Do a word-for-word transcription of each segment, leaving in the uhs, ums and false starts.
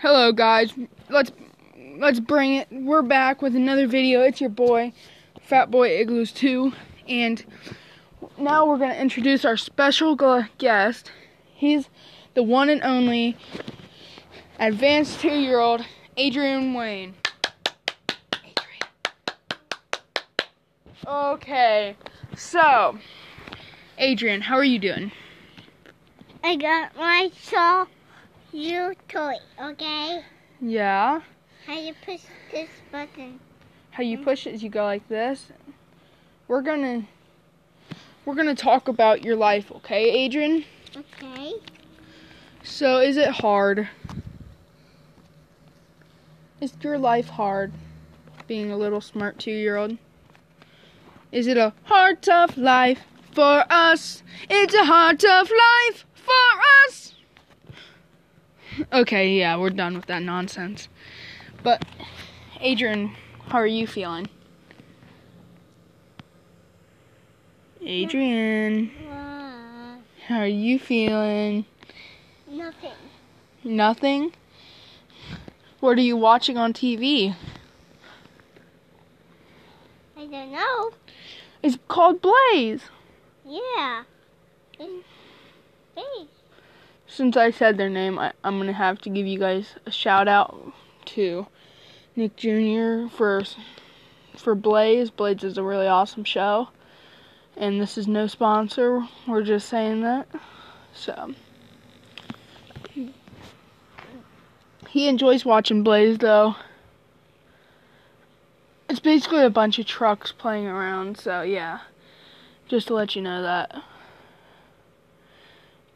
Hello guys, let's let's bring it. We're back with another video. It's your boy, Fat Boy Igloos two, and now we're gonna introduce our special guest. He's the one and only advanced two-year-old Adrian Wayne. Adrian. Okay, so Adrian, how are you doing? I got my soul. You toy, okay? Yeah. How you push this button? How you push it is you go like this. We're gonna we're gonna talk about your life, okay, Adrian? Okay. So is it hard? Is your life hard? Being a little smart two-year-old? Is it a hard, tough life for us? It's a hard, tough life for us. Okay, yeah, we're done with that nonsense. But, Adrian, how are you feeling? Adrian, how are you feeling? Nothing. Nothing? What are you watching on T V? I don't know. It's called Blaze. Yeah. It's Blaze. Since I said their name, I, I'm going to have to give you guys a shout out to Nick Junior for for Blaze. Blaze is a really awesome show. And this is no sponsor. We're just saying that. So he enjoys watching Blaze, though. It's basically a bunch of trucks playing around. So, yeah. Just to let you know that.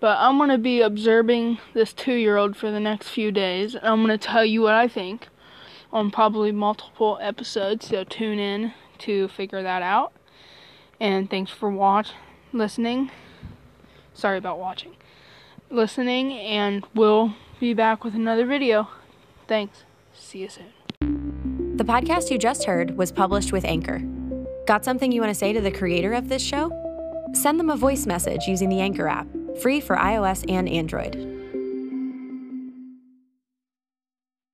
But I'm going to be observing this two-year-old for the next few days. And I'm going to tell you what I think on probably multiple episodes. So tune in to figure that out. And thanks for watch, listening. Sorry about watching. Listening. And we'll be back with another video. Thanks. See you soon. The podcast you just heard was published with Anchor. Got something you want to say to the creator of this show? Send them a voice message using the Anchor app. Free for iOS and Android.